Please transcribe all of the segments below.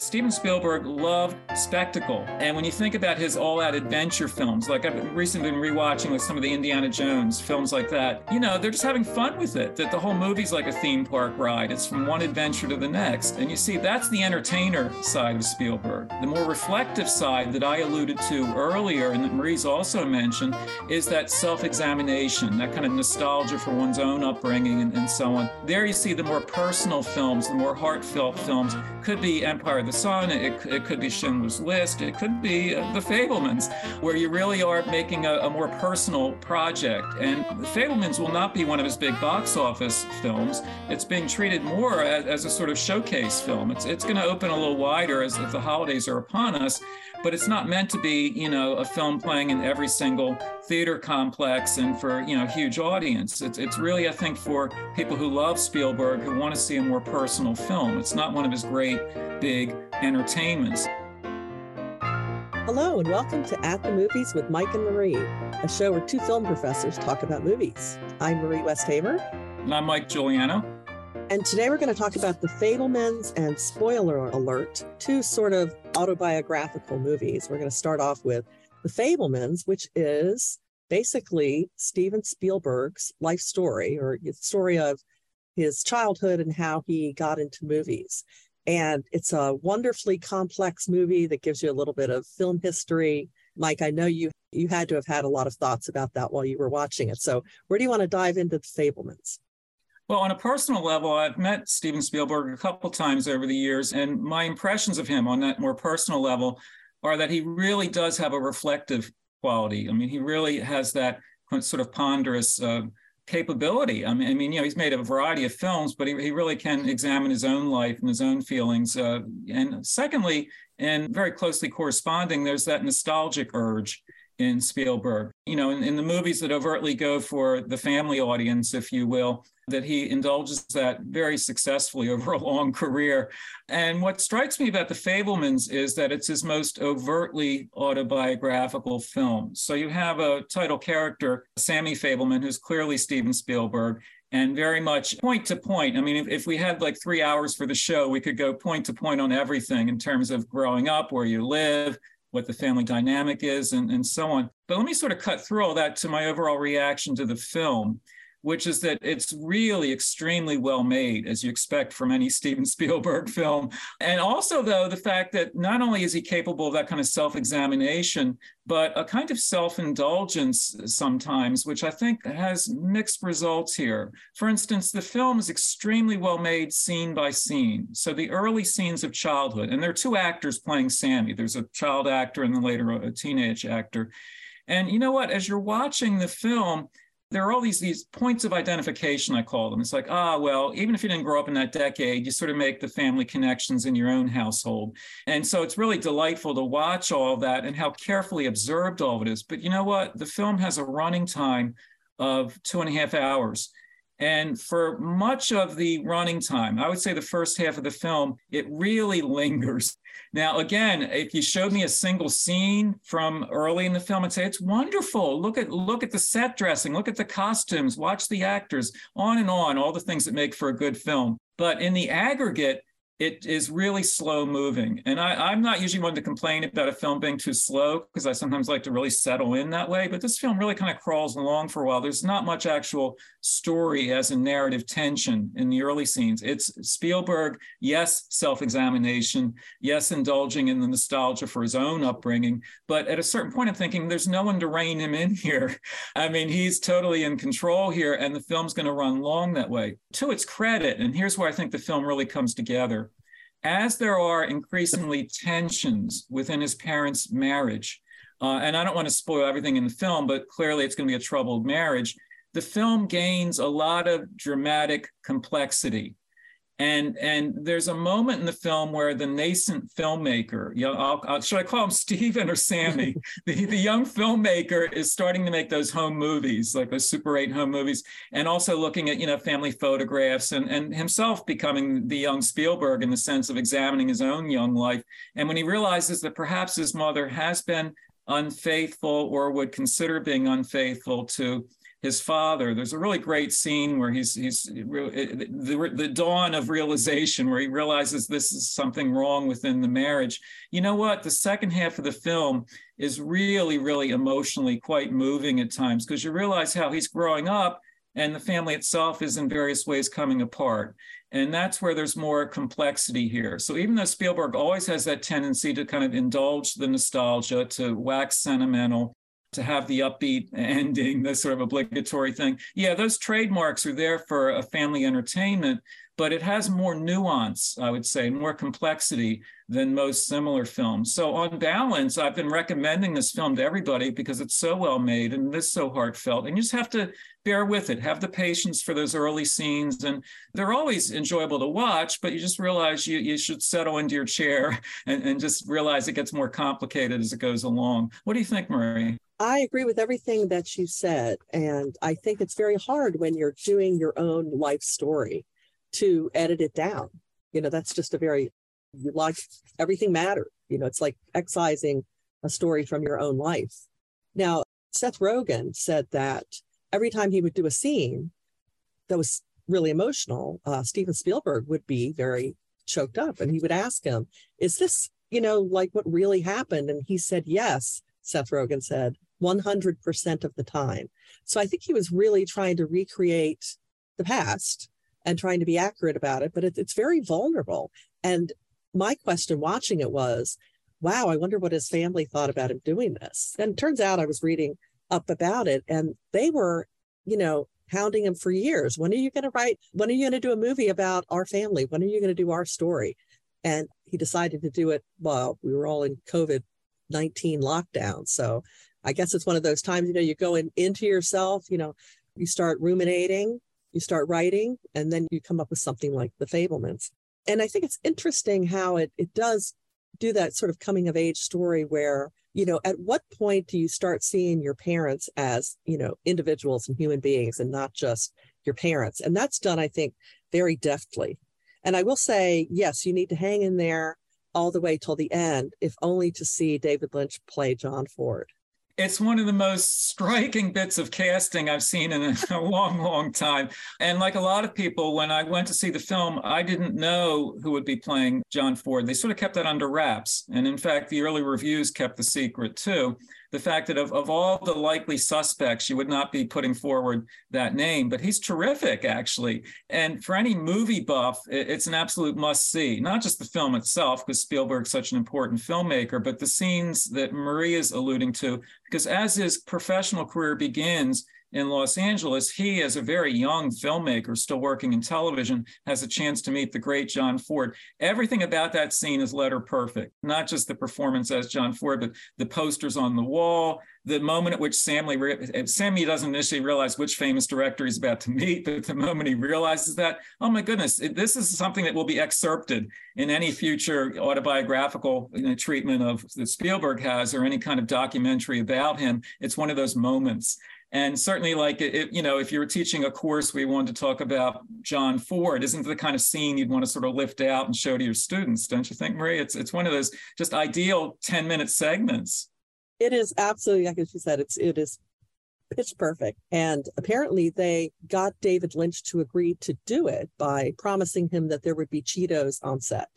Steven Spielberg loved spectacle. And when you think about his all-out adventure films, like I've recently been rewatching with some of the Indiana Jones films like that, you know, they're just having fun with it, that the whole movie's like a theme park ride. It's from one adventure to the next. And you see, that's the entertainer side of Spielberg. The more reflective side that I alluded to earlier, and that Marie's also mentioned, is that self-examination, that kind of nostalgia for one's own upbringing and so on. There you see the more personal films, the more heartfelt films. Could be Empire of the Sun, it could be Schindler's List, it could be The Fabelmans, where you really are making a more personal project. And The Fabelmans will not be one of his big box office films. It's being treated more as a sort of showcase film. It's going to open a little wider as if the holidays are upon us, but it's not meant to be, you know, a film playing in every single theater complex and for, you know, huge audience. It's really, I think, for people who love Spielberg, who want to see a more personal film. It's not one of his great big entertainments. Hello and welcome to At the Movies with Mike and Marie, a show where two film professors talk about movies. I'm Marie Westhaver. And I'm Mike Giuliano. And today we're going to talk about The Fabelmans and Spoiler Alert, two sort of autobiographical movies. We're going to start off with The Fabelmans, which is basically Steven Spielberg's life story, or the story of his childhood and how he got into movies. And it's a wonderfully complex movie that gives you a little bit of film history. Mike, I know you had to have had a lot of thoughts about that while you were watching it. So where do you want to dive into The Fabelmans? Well, on a personal level, I've met Steven Spielberg a couple times over the years, and my impressions of him on that more personal level are that he really does have a reflective quality. I mean, he really has that sort of ponderous capability. I mean, you know, he's made a variety of films, but he really can examine his own life and his own feelings. And secondly, and very closely corresponding, there's that nostalgic urge in Spielberg. You know, in the movies that overtly go for the family audience, if you will, that he indulges that very successfully over a long career. And what strikes me about The Fabelmans is that it's his most overtly autobiographical film. So you have a title character, Sammy Fabelman, who's clearly Steven Spielberg, and very much point to point. I mean, if we had like 3 hours for the show, we could go point to point on everything in terms of growing up, where you live, what the family dynamic is, and so on. But let me sort of cut through all that to my overall reaction to the film, which is that it's really extremely well made, as you expect from any Steven Spielberg film. And also, though, the fact that not only is he capable of that kind of self-examination, but a kind of self-indulgence sometimes, which I think has mixed results here. For instance, the film is extremely well made scene by scene. So the early scenes of childhood, and there are two actors playing Sammy. There's a child actor and then later a teenage actor. And you know what? As you're watching the film, there are all these points of identification, I call them. It's like, well, even if you didn't grow up in that decade, you sort of make the family connections in your own household. And so it's really delightful to watch all that and how carefully observed all of it is. But you know what? The film has a running time of 2.5 hours. And for much of the running time, I would say the first half of the film, it really lingers. Now, again, if you showed me a single scene from early in the film, I'd say, it's wonderful. Look at the set dressing, look at the costumes, watch the actors, on and on, all the things that make for a good film. But in the aggregate, it is really slow moving. And I'm not usually one to complain about a film being too slow, because I sometimes like to really settle in that way. But this film really kind of crawls along for a while. There's not much actual story as in narrative tension in the early scenes. It's Spielberg, yes, self-examination, yes, indulging in the nostalgia for his own upbringing. But at a certain point, I'm thinking there's no one to rein him in here. I mean, he's totally in control here, and the film's going to run long that way. To its credit, and here's where I think the film really comes together, as there are increasingly tensions within his parents' marriage, and I don't want to spoil everything in the film, but clearly it's going to be a troubled marriage, the film gains a lot of dramatic complexity. And there's a moment in the film where the nascent filmmaker, you know, should I call him Steven or Sammy? the young filmmaker is starting to make those home movies, like those Super 8 home movies, and also looking at, you know, family photographs and himself becoming the young Spielberg in the sense of examining his own young life. And when he realizes that perhaps his mother has been unfaithful or would consider being unfaithful to his father. There's a really great scene where the dawn of realization, where he realizes this is something wrong within the marriage. You know what? The second half of the film is really, really emotionally quite moving at times, because you realize how he's growing up and the family itself is in various ways coming apart. And that's where there's more complexity here. So even though Spielberg always has that tendency to kind of indulge the nostalgia, to wax sentimental, to have the upbeat ending, this sort of obligatory thing. Yeah, those trademarks are there for a family entertainment, but it has more nuance, I would say, more complexity than most similar films. So on balance, I've been recommending this film to everybody because it's so well made and it is so heartfelt. And you just have to bear with it, have the patience for those early scenes. And they're always enjoyable to watch, but you just realize you should settle into your chair and just realize it gets more complicated as it goes along. What do you think, Marie? I agree with everything that you said. And I think it's very hard when you're doing your own life story to edit it down. You know, that's just a very, like, everything mattered. You know, it's like excising a story from your own life. Now, Seth Rogen said that every time he would do a scene that was really emotional, Steven Spielberg would be very choked up and he would ask him, is this, you know, like what really happened? And he said, yes, Seth Rogen said, 100% of the time. So I think he was really trying to recreate the past and trying to be accurate about it, but it's very vulnerable. And my question watching it was, wow, I wonder what his family thought about him doing this. And it turns out I was reading up about it and they were, you know, hounding him for years. When are you going to write? When are you going to do a movie about our family? When are you going to do our story? And he decided to do it while we were all in COVID-19 lockdown. So I guess it's one of those times, you know, you go into yourself, you know, you start ruminating. You start writing, and then you come up with something like The Fabelmans. And I think it's interesting how it does do that sort of coming of age story where, you know, at what point do you start seeing your parents as, you know, individuals and human beings and not just your parents? And that's done, I think, very deftly. And I will say, yes, you need to hang in there all the way till the end, if only to see David Lynch play John Ford. It's one of the most striking bits of casting I've seen in a long, long time. And like a lot of people, when I went to see the film, I didn't know who would be playing John Ford. They sort of kept that under wraps. And in fact, the early reviews kept the secret too. The fact that of all the likely suspects, you would not be putting forward that name, but he's terrific, actually. And for any movie buff, it's an absolute must-see, not just the film itself, because Spielberg's such an important filmmaker, but the scenes that Marie is alluding to, because as his professional career begins in Los Angeles, he, as a very young filmmaker still working in television, has a chance to meet the great John Ford. Everything about that scene is letter perfect, not just the performance as John Ford, but the posters on the wall, the moment at which Sammy doesn't initially realize which famous director he's about to meet, but the moment he realizes that, oh my goodness, this is something that will be excerpted in any future autobiographical treatment of that Spielberg has, or any kind of documentary about him. It's one of those moments. And certainly, like, you know, if you were teaching a course where you wanted to talk about John Ford, isn't the kind of scene you'd want to sort of lift out and show to your students, don't you think, Marie? It's one of those just ideal 10-minute segments. It is absolutely, like she said, it is pitch perfect. And apparently they got David Lynch to agree to do it by promising him that there would be Cheetos on set.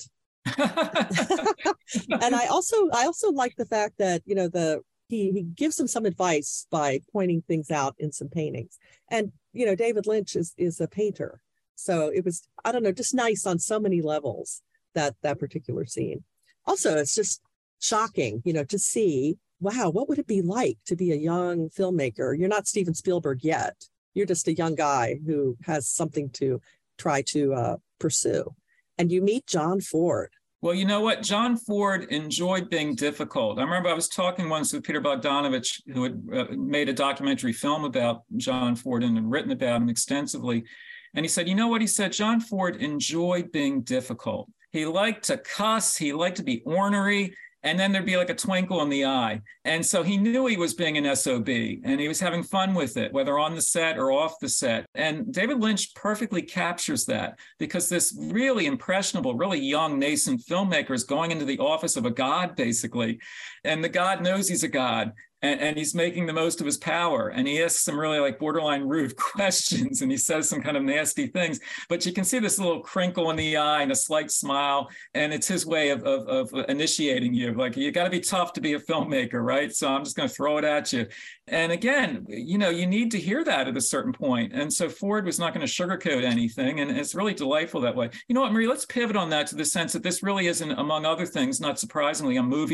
And I also like the fact that, you know, he gives him some advice by pointing things out in some paintings. And, you know, David Lynch is a painter. So it was, I don't know, just nice on so many levels, that particular scene. Also, it's just shocking, you know, to see, wow, what would it be like to be a young filmmaker? You're not Steven Spielberg yet. You're just a young guy who has something to try to pursue. And you meet John Ford. Well, you know what? John Ford enjoyed being difficult. I remember I was talking once with Peter Bogdanovich, who had made a documentary film about John Ford and had written about him extensively. And he said, you know what? He said, John Ford enjoyed being difficult. He liked to cuss. He liked to be ornery. And then there'd be like a twinkle in the eye. And so he knew he was being an SOB and he was having fun with it, whether on the set or off the set. And David Lynch perfectly captures that, because this really impressionable, really young nascent filmmaker is going into the office of a god, basically. And the god knows he's a god. and he's making the most of his power. And he asks some really like borderline rude questions, and he says some kind of nasty things, but you can see this little crinkle in the eye and a slight smile. And it's his way of initiating you. Like, you got to be tough to be a filmmaker, right? So I'm just going to throw it at you. And again, you know, you need to hear that at a certain point. And so Ford was not going to sugarcoat anything. And it's really delightful that way. You know what, Marie, let's pivot on that to the sense that this really isn't, among other things, not surprisingly, a movie.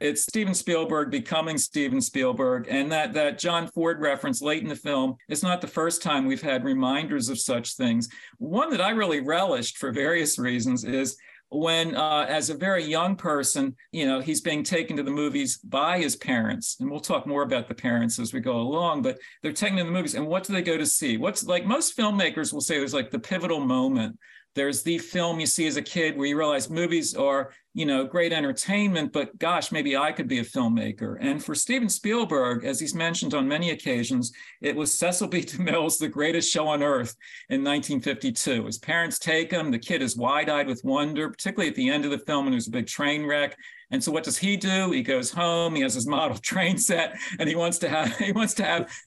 It's Steven Spielberg becoming Steven Spielberg. And that John Ford reference late in the film is not the first time we've had reminders of such things. One that I really relished for various reasons is when, as a very young person, you know, he's being taken to the movies by his parents. And we'll talk more about the parents as we go along, but they're taken to the movies. And what do they go to see? What's, like, most filmmakers will say there's like the pivotal moment. There's the film you see as a kid where you realize movies are, you know, great entertainment, but gosh, maybe I could be a filmmaker. And for Steven Spielberg, as he's mentioned on many occasions, it was Cecil B. DeMille's The Greatest Show on Earth in 1952. His parents take him, the kid is wide-eyed with wonder, particularly at the end of the film when there's a big train wreck. And so what does he do? He goes home, he has his model train set, and he wants to have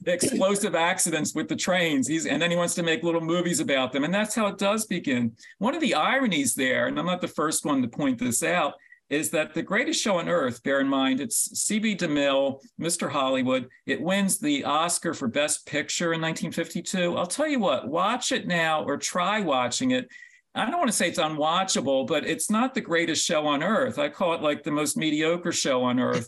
explosive accidents with the trains. And then he wants to make little movies about them. And that's how it does begin. One of the ironies there, and I'm not the first one to point this out, is that The Greatest Show on Earth, bear in mind, it's C.B. DeMille, Mr. Hollywood. It wins the Oscar for Best Picture in 1952. I'll tell you what, watch it now, or try watching it. I don't want to say it's unwatchable, but it's not the greatest show on earth. I call it like the most mediocre show on earth.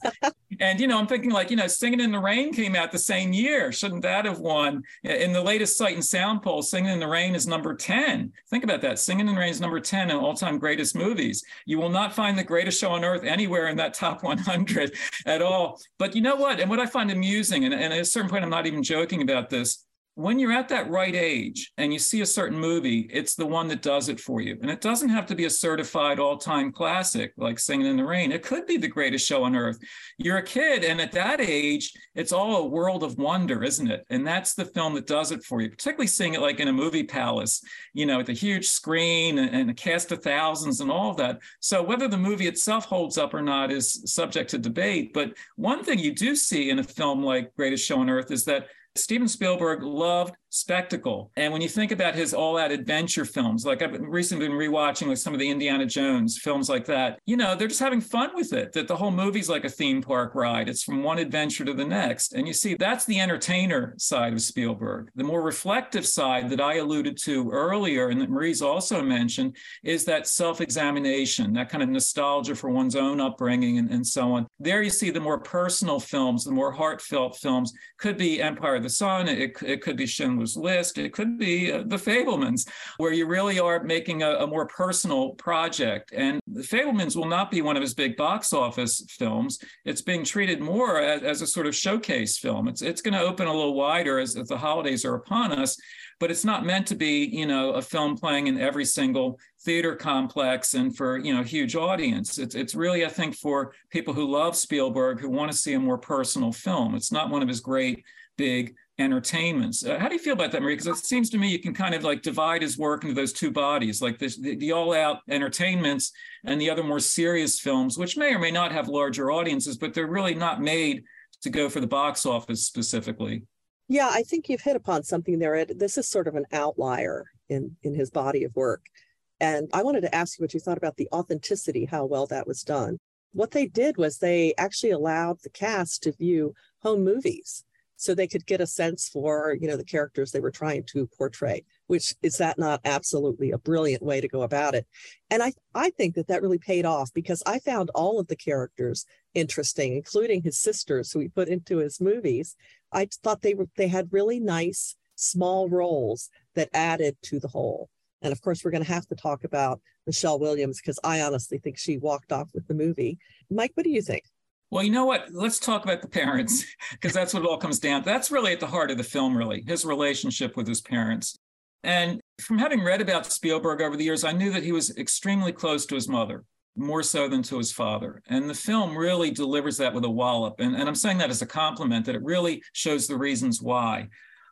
And, you know, I'm thinking like, you know, Singing in the Rain came out the same year. Shouldn't that have won? In the latest Sight and Sound poll, Singing in the Rain is number 10. Think about that. Singing in the Rain is number 10 in all-time greatest movies. You will not find The Greatest Show on Earth anywhere in that top 100 at all. But you know what? And what I find amusing, and at a certain point, I'm not even joking about this, when you're at that right age and you see a certain movie, it's the one that does it for you. And it doesn't have to be a certified all-time classic like Singing in the Rain. It could be The Greatest Show on Earth. You're a kid, and at that age, it's all a world of wonder, isn't it? And that's the film that does it for you, particularly seeing it like in a movie palace, you know, with a huge screen and a cast of thousands and all of that. So whether the movie itself holds up or not is subject to debate. But one thing you do see in a film like Greatest Show on Earth is that Steven Spielberg loved spectacle. And when you think about his all-out adventure films, like I've recently been rewatching like some of the Indiana Jones films like that, you know, they're just having fun with it, that the whole movie's like a theme park ride. It's from one adventure to the next. And you see, that's the entertainer side of Spielberg. The more reflective side that I alluded to earlier, and that Marie's also mentioned, is that self-examination, that kind of nostalgia for one's own upbringing and so on. There you see the more personal films, the more heartfelt films. Could be Empire of the Sun, it could be Schindler's List, it could be The Fabelmans, where you really are making a more personal project. And The Fabelmans will not be one of his big box office films. It's being treated more as a sort of showcase film. It's going to open a little wider as the holidays are upon us, but it's not meant to be, you know, a film playing in every single theater complex and for, you know, huge audience. It's really, I think, for people who love Spielberg, who want to see a more personal film. It's not one of his great big entertainments. How do you feel about that, Marie? Because it seems to me you can kind of like divide his work into those two bodies, like this, the all-out entertainments and the other more serious films, which may or may not have larger audiences, but they're really not made to go for the box office specifically. Yeah, I think you've hit upon something there, Ed. This is sort of an outlier in his body of work. And I wanted to ask you what you thought about the authenticity, how well that was done. What they did was they actually allowed the cast to view home movies, so they could get a sense for, you know, the characters they were trying to portray, which is that not absolutely a brilliant way to go about it? And I think that really paid off, because I found all of the characters interesting, including his sisters who he put into his movies. I thought they had really nice small roles that added to the whole. And of course, we're going to have to talk about Michelle Williams, because I honestly think she walked off with the movie. Mike, what do you think? Well, you know what? Let's talk about the parents, because that's what it all comes down to. That's really at the heart of the film, really, his relationship with his parents. And from having read about Spielberg over the years, I knew that he was extremely close to his mother, more so than to his father. And the film really delivers that with a wallop. And I'm saying that as a compliment, that it really shows the reasons why.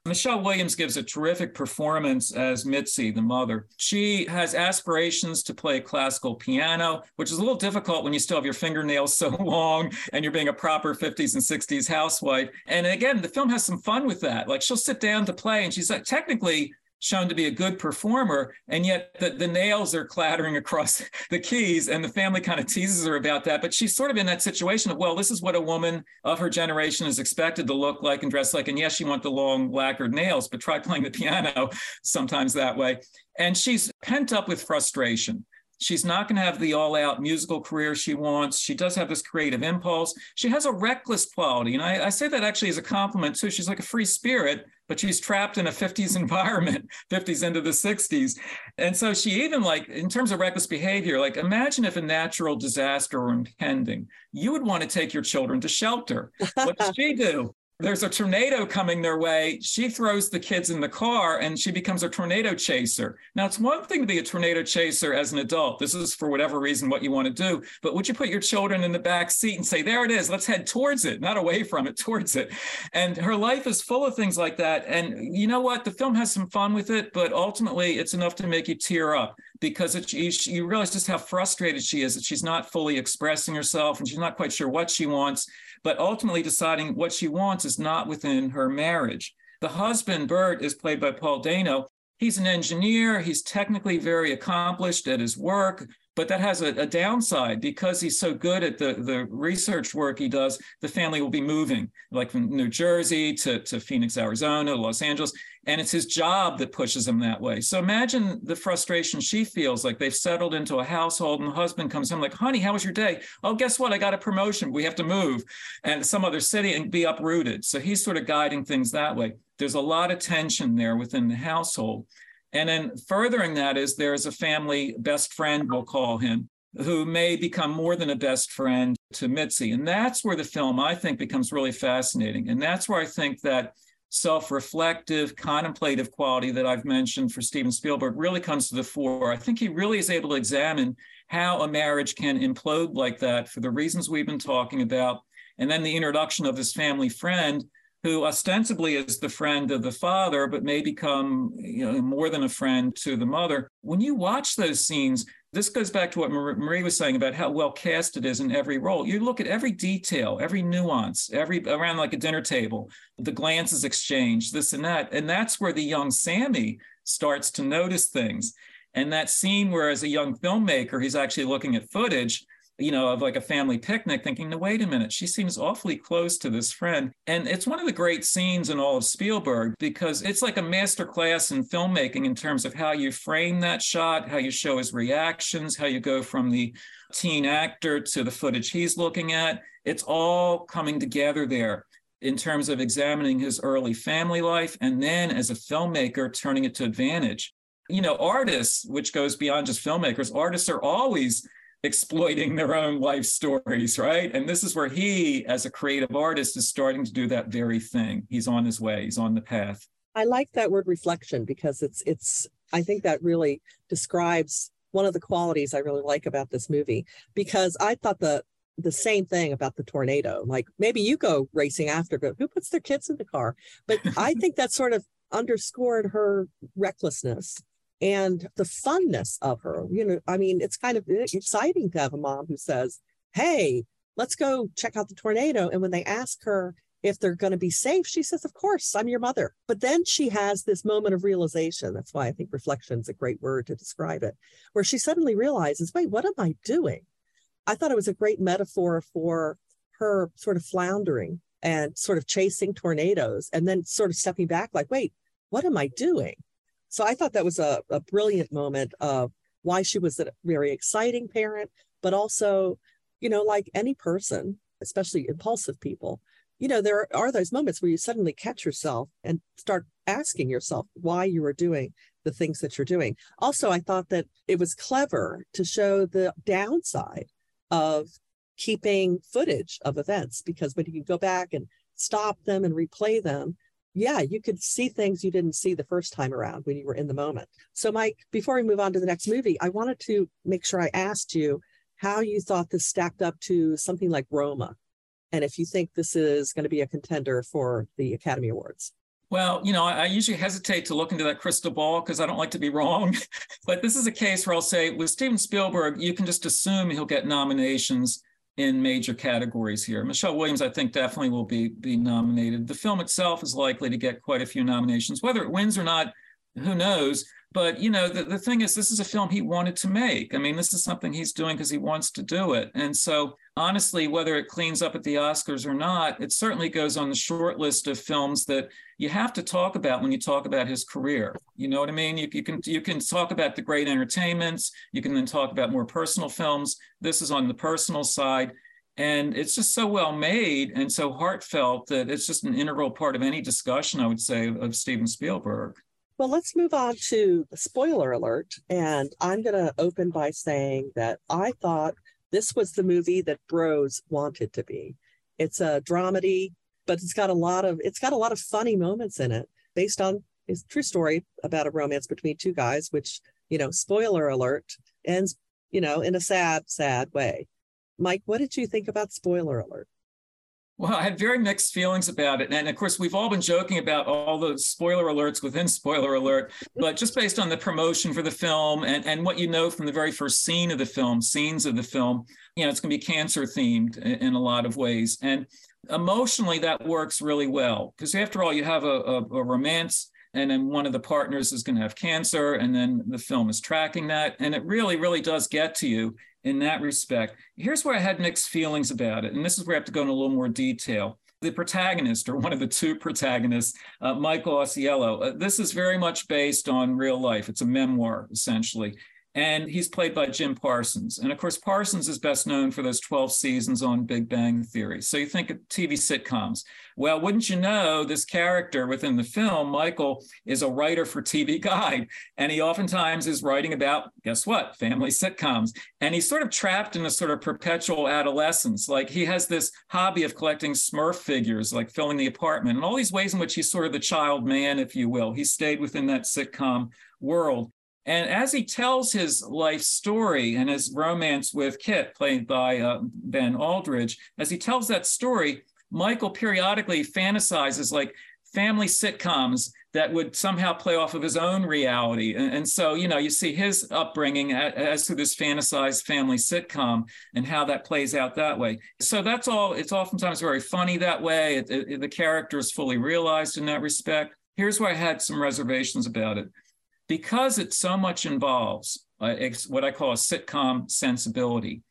Michelle Williams gives a terrific performance as Mitzi, the mother. She has aspirations to play classical piano, which is a little difficult when you still have your fingernails so long and you're being a proper 50s and 60s housewife. And again, the film has some fun with that. Like, she'll sit down to play and she's like, technically shown to be a good performer, and yet the nails are clattering across the keys, and the family kind of teases her about that. But she's sort of in that situation of, well, this is what a woman of her generation is expected to look like and dress like. And yes, she wants the long lacquered nails, but try playing the piano sometimes that way. And she's pent up with frustration. She's not going to have the all-out musical career she wants. She does have this creative impulse. She has a reckless quality. And I say that actually as a compliment, too. She's like a free spirit, but she's trapped in a 50s environment, 50s into the 60s. And so she even, like, in terms of reckless behavior, like, imagine if a natural disaster were impending. You would want to take your children to shelter. What does she do? There's a tornado coming their way. She throws the kids in the car and she becomes a tornado chaser. Now, it's one thing to be a tornado chaser as an adult. This is, for whatever reason, what you want to do. But would you put your children in the back seat and say, there it is, let's head towards it, not away from it, towards it. And her life is full of things like that. And you know what? The film has some fun with it, but ultimately it's enough to make you tear up, because you realize just how frustrated she is that she's not fully expressing herself and she's not quite sure what she wants, but ultimately deciding what she wants is not within her marriage. The husband, Bert, is played by Paul Dano. He's an engineer. He's technically very accomplished at his work, but that has a downside. Because he's so good at the research work he does, the family will be moving, like from New Jersey to Phoenix, Arizona, Los Angeles, and it's his job that pushes him that way. So imagine the frustration she feels. Like, they've settled into a household and the husband comes home like, honey, how was your day? Oh, guess what? I got a promotion. We have to move and some other city and be uprooted. So he's sort of guiding things that way. There's a lot of tension there within the household. And then furthering that is, there is a family best friend, we'll call him, who may become more than a best friend to Mitzi. And that's where the film, I think, becomes really fascinating. And that's where I think that self-reflective, contemplative quality that I've mentioned for Steven Spielberg really comes to the fore. I think he really is able to examine how a marriage can implode like that for the reasons we've been talking about. And then the introduction of this family friend, who ostensibly is the friend of the father, but may become, more than a friend to the mother. When you watch those scenes, this goes back to what Marie was saying about how well cast it is in every role. You look at every detail, every nuance, around like a dinner table, the glances exchanged, this and that. And that's where the young Sammy starts to notice things. And that scene where, as a young filmmaker, he's actually looking at footage, of like a family picnic, thinking, no, wait a minute, she seems awfully close to this friend. And it's one of the great scenes in all of Spielberg, because it's like a masterclass in filmmaking in terms of how you frame that shot, how you show his reactions, how you go from the teen actor to the footage he's looking at. It's all coming together there in terms of examining his early family life, and then as a filmmaker, turning it to advantage. Artists, which goes beyond just filmmakers, artists are always exploiting their own life stories, right? And this is where he, as a creative artist, is starting to do that very thing. He's on his way, he's on the path. I like that word reflection, because it's I think that really describes one of the qualities I really like about this movie, because I thought the same thing about the tornado. Like, maybe you go racing after, but who puts their kids in the car? But I think that sort of underscored her recklessness and the funness of her. It's kind of exciting to have a mom who says, hey, let's go check out the tornado. And when they ask her if they're going to be safe, she says, of course, I'm your mother. But then she has this moment of realization. That's why I think reflection is a great word to describe it, where she suddenly realizes, wait, what am I doing? I thought it was a great metaphor for her sort of floundering and sort of chasing tornadoes, and then sort of stepping back like, wait, what am I doing? So I thought that was a brilliant moment of why she was a very exciting parent, but also, like any person, especially impulsive people, there are those moments where you suddenly catch yourself and start asking yourself why you are doing the things that you're doing. Also, I thought that it was clever to show the downside of keeping footage of events, because when you go back and stop them and replay them, yeah, you could see things you didn't see the first time around when you were in the moment. So, Mike, before we move on to the next movie, I wanted to make sure I asked you how you thought this stacked up to something like Roma, and if you think this is going to be a contender for the Academy Awards. Well, you know, I usually hesitate to look into that crystal ball because I don't like to be wrong. But this is a case where I'll say with Steven Spielberg, you can just assume he'll get nominations in major categories here. Michelle Williams, I think, definitely will be nominated. The film itself is likely to get quite a few nominations. Whether it wins or not, who knows? But, you know, the thing is, this is a film he wanted to make. I mean, this is something he's doing because he wants to do it. And so, honestly, whether it cleans up at the Oscars or not, it certainly goes on the short list of films that you have to talk about when you talk about his career. You know what I mean? You can talk about the great entertainments. You can then talk about more personal films. This is on the personal side. And it's just so well made and so heartfelt that it's just an integral part of any discussion, I would say, of Steven Spielberg. Well, let's move on to the spoiler alert. And I'm going to open by saying that I thought this was the movie that bros wanted to be. It's a dramedy, but it's got a lot of funny moments in it, based on a true story about a romance between two guys, which, you know, spoiler alert, ends, you know, in a sad, sad way. Mike, what did you think about spoiler alert? Well, I had very mixed feelings about it. And of course, we've all been joking about all the spoiler alerts within spoiler alert, but just based on the promotion for the film and what you know from the very first scene of the film, scenes of the film, you know, it's going to be cancer themed in a lot of ways. And emotionally, that works really well, because after all, you have a romance, and then one of the partners is going to have cancer, and then the film is tracking that. And it really, really does get to you in that respect. Here's where I had mixed feelings about it. And this is where I have to go into a little more detail. The protagonist, or one of the two protagonists, Michael Osiello, this is very much based on real life. It's a memoir, essentially. And he's played by Jim Parsons. And of course, Parsons is best known for those 12 seasons on Big Bang Theory. So you think of TV sitcoms. Well, wouldn't you know, this character within the film, Michael, is a writer for TV Guide. And he oftentimes is writing about, guess what, family sitcoms. And he's sort of trapped in a sort of perpetual adolescence. Like, he has this hobby of collecting Smurf figures, like filling the apartment, and all these ways in which he's sort of the child man, if you will. He stayed within that sitcom world. And as he tells his life story and his romance with Kit, played by Ben Aldridge, as he tells that story, Michael periodically fantasizes like family sitcoms that would somehow play off of his own reality. And so, you know, you see his upbringing as to this fantasized family sitcom and how that plays out that way. So that's all. It's oftentimes very funny that way. The character is fully realized in that respect. Here's where I had some reservations about it. Because it so much involves what I call a sitcom sensibility,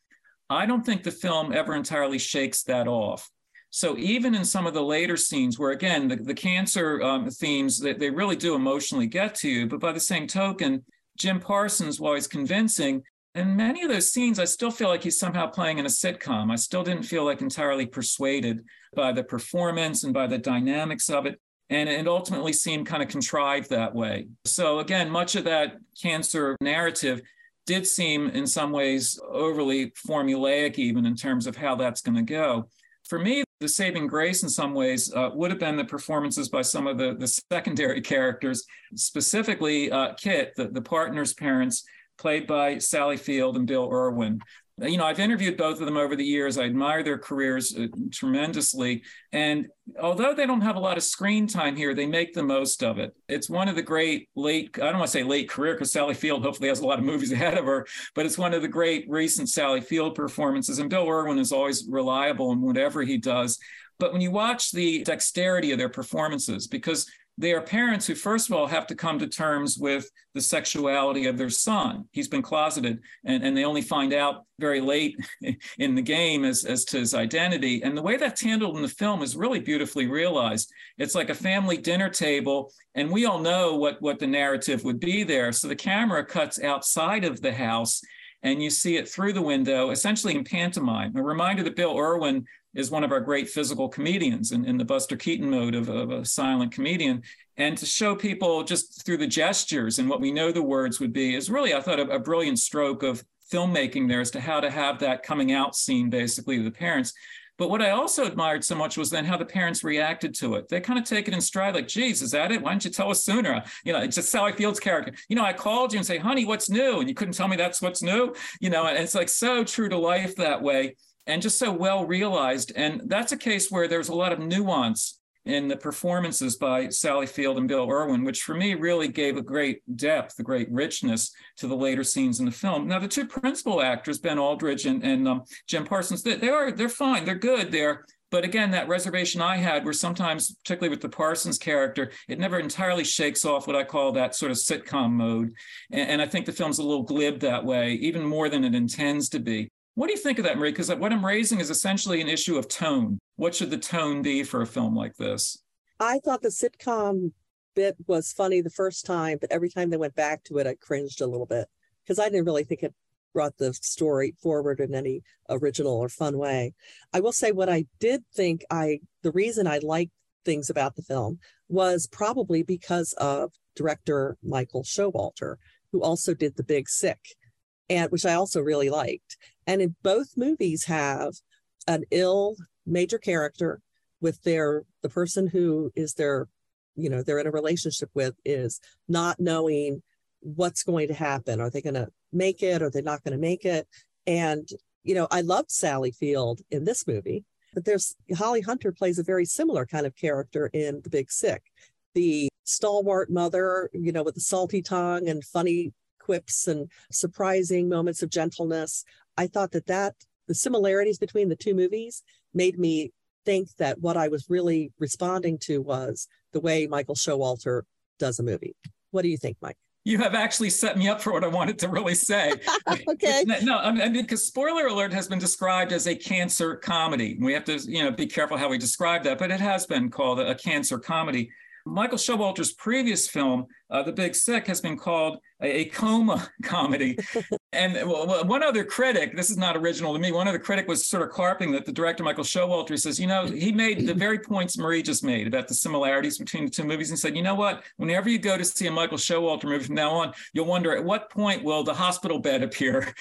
I don't think the film ever entirely shakes that off. So even in some of the later scenes where, again, the cancer themes, they really do emotionally get to you. But by the same token, Jim Parsons, while he's convincing, in many of those scenes, I still feel like he's somehow playing in a sitcom. I still didn't feel like entirely persuaded by the performance and by the dynamics of it. And it ultimately seemed kind of contrived that way. So again, much of that cancer narrative did seem in some ways overly formulaic, even in terms of how that's going to go. For me, the saving grace in some ways would have been the performances by some of the secondary characters, specifically Kit, the partner's parents, played by Sally Field and Bill Irwin. You know, I've interviewed both of them over the years. I admire their careers tremendously. And although they don't have a lot of screen time here, they make the most of it. It's one of the great late, I don't want to say late career, because Sally Field hopefully has a lot of movies ahead of her, but it's one of the great recent Sally Field performances. And Bill Irwin is always reliable in whatever he does. But when you watch the dexterity of their performances, because they are parents who, first of all, have to come to terms with the sexuality of their son. He's been closeted, and they only find out very late in the game as to his identity. And the way that's handled in the film is really beautifully realized. It's like a family dinner table, and we all know what the narrative would be there. So the camera cuts outside of the house, and you see it through the window, essentially in pantomime. A reminder that Bill Irwin is one of our great physical comedians in the Buster Keaton mode of a silent comedian. And to show people just through the gestures and what we know the words would be is really, I thought, a brilliant stroke of filmmaking there as to how to have that coming out scene, basically, of the parents. But what I also admired so much was then how the parents reacted to it. They kind of take it in stride, like, geez, is that it? Why didn't you tell us sooner? You know, it's just Sally Field's character. You know, I called you and say, honey, what's new? And you couldn't tell me that's what's new. You know, and it's like so true to life that way. And just so well realized. And that's a case where there's a lot of nuance in the performances by Sally Field and Bill Irwin, which for me really gave a great depth, a great richness to the later scenes in the film. Now, the two principal actors, Ben Aldridge and Jim Parsons, they're fine, they're good, but again, that reservation I had where sometimes, particularly with the Parsons character, it never entirely shakes off what I call that sort of sitcom mode. And I think the film's a little glib that way, even more than it intends to be. What do you think of that, Marie? Because what I'm raising is essentially an issue of tone. What should the tone be for a film like this? I thought the sitcom bit was funny the first time, but every time they went back to it, I cringed a little bit because I didn't really think it brought the story forward in any original or fun way. I will say what I did think, the reason I liked things about the film was probably because of director Michael Showalter, who also did The Big Sick, and which I also really liked. And in both movies have an ill major character with the person who is they're in a relationship with is not knowing what's going to happen. Are they going to make it? Are they not going to make it? And, I loved Sally Field in this movie, but Holly Hunter plays a very similar kind of character in The Big Sick. The stalwart mother, with the salty tongue and funny quips and surprising moments of gentleness. I thought that the similarities between the two movies made me think that what I was really responding to was the way Michael Showalter does a movie. What do you think, Mike? You have actually set me up for what I wanted to really say. Okay. No, I mean, because Spoiler Alert has been described as a cancer comedy. We have to, be careful how we describe that, but it has been called a cancer comedy. Michael Showalter's previous film, The Big Sick, has been called a coma comedy. And one other critic, this is not original to me, one other critic was sort of carping that the director, Michael Showalter, says, he made the very points Marie just made about the similarities between the two movies and said, you know what, whenever you go to see a Michael Showalter movie from now on, you'll wonder at what point will the hospital bed appear?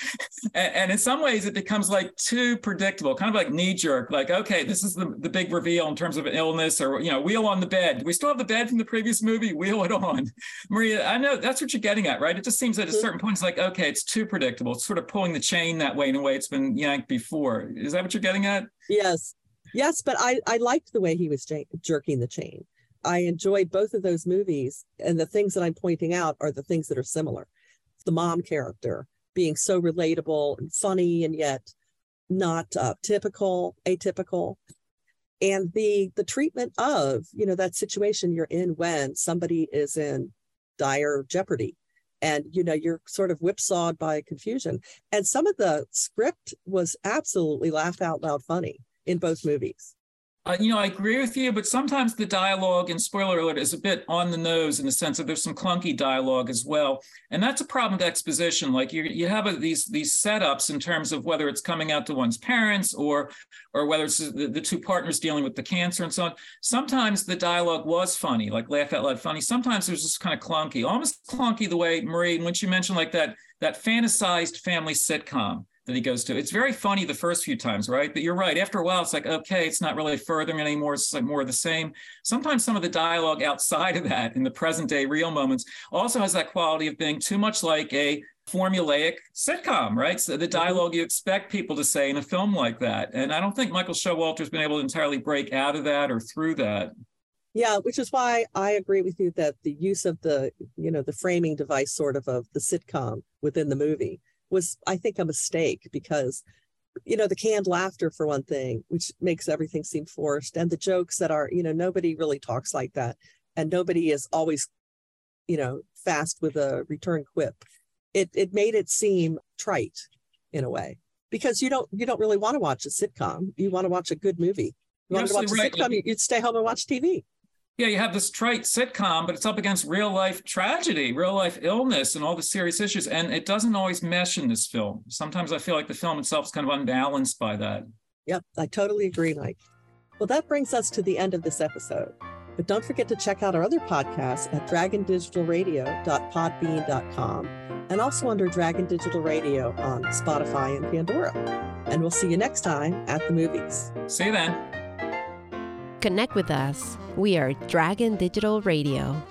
And in some ways it becomes like too predictable, kind of like knee jerk, like, okay, this is the big reveal in terms of an illness or, wheel on the bed. We still have the bed from the previous movie, wheel it on. Maria, I know that's what you're getting at, right? It just seems at a certain point, it's like, okay, it's too predictable. It's sort of pulling the chain that way in a way it's been yanked before. Is that what you're getting at? Yes. Yes, but I liked the way he was jerking the chain. I enjoyed both of those movies. And the things that I'm pointing out are the things that are similar. The mom character being so relatable and funny and yet not atypical. And the treatment of, that situation you're in when somebody is in dire jeopardy. And, you're sort of whipsawed by confusion. And some of the script was absolutely laugh out loud funny in both movies. I agree with you, but sometimes the dialogue in Spoiler Alert is a bit on the nose in the sense that there's some clunky dialogue as well. And that's a problem to exposition. Like you have these setups in terms of whether it's coming out to one's parents or whether it's the two partners dealing with the cancer and so on. Sometimes the dialogue was funny, like laugh out loud funny. Sometimes it was just kind of clunky, almost clunky the way, Marie, when she mentioned like that fantasized family sitcom that he goes to. It's very funny the first few times, right? But you're right. After a while, it's like, okay, it's not really furthering anymore. It's like more of the same. Sometimes some of the dialogue outside of that in the present day real moments also has that quality of being too much like a formulaic sitcom, right? So the dialogue you expect people to say in a film like that. And I don't think Michael Showalter's been able to entirely break out of that or through that. Yeah, which is why I agree with you that the use of the, the framing device sort of the sitcom within the movie was, I think, a mistake because, the canned laughter for one thing, which makes everything seem forced, and the jokes that are, nobody really talks like that, and nobody is always, fast with a return quip. It made it seem trite in a way because you don't really want to watch a sitcom. You want to watch a good movie. You want to watch a sitcom. You'd stay home and watch TV. Yeah, you have this trite sitcom, but it's up against real life tragedy, real life illness, and all the serious issues. And it doesn't always mesh in this film. Sometimes I feel like the film itself is kind of unbalanced by that. Yep, I totally agree, Mike. Well, that brings us to the end of this episode. But don't forget to check out our other podcasts at dragondigitalradio.podbean.com and also under Dragon Digital Radio on Spotify and Pandora. And we'll see you next time at the movies. See you then. Connect with us. We are Dragon Digital Radio.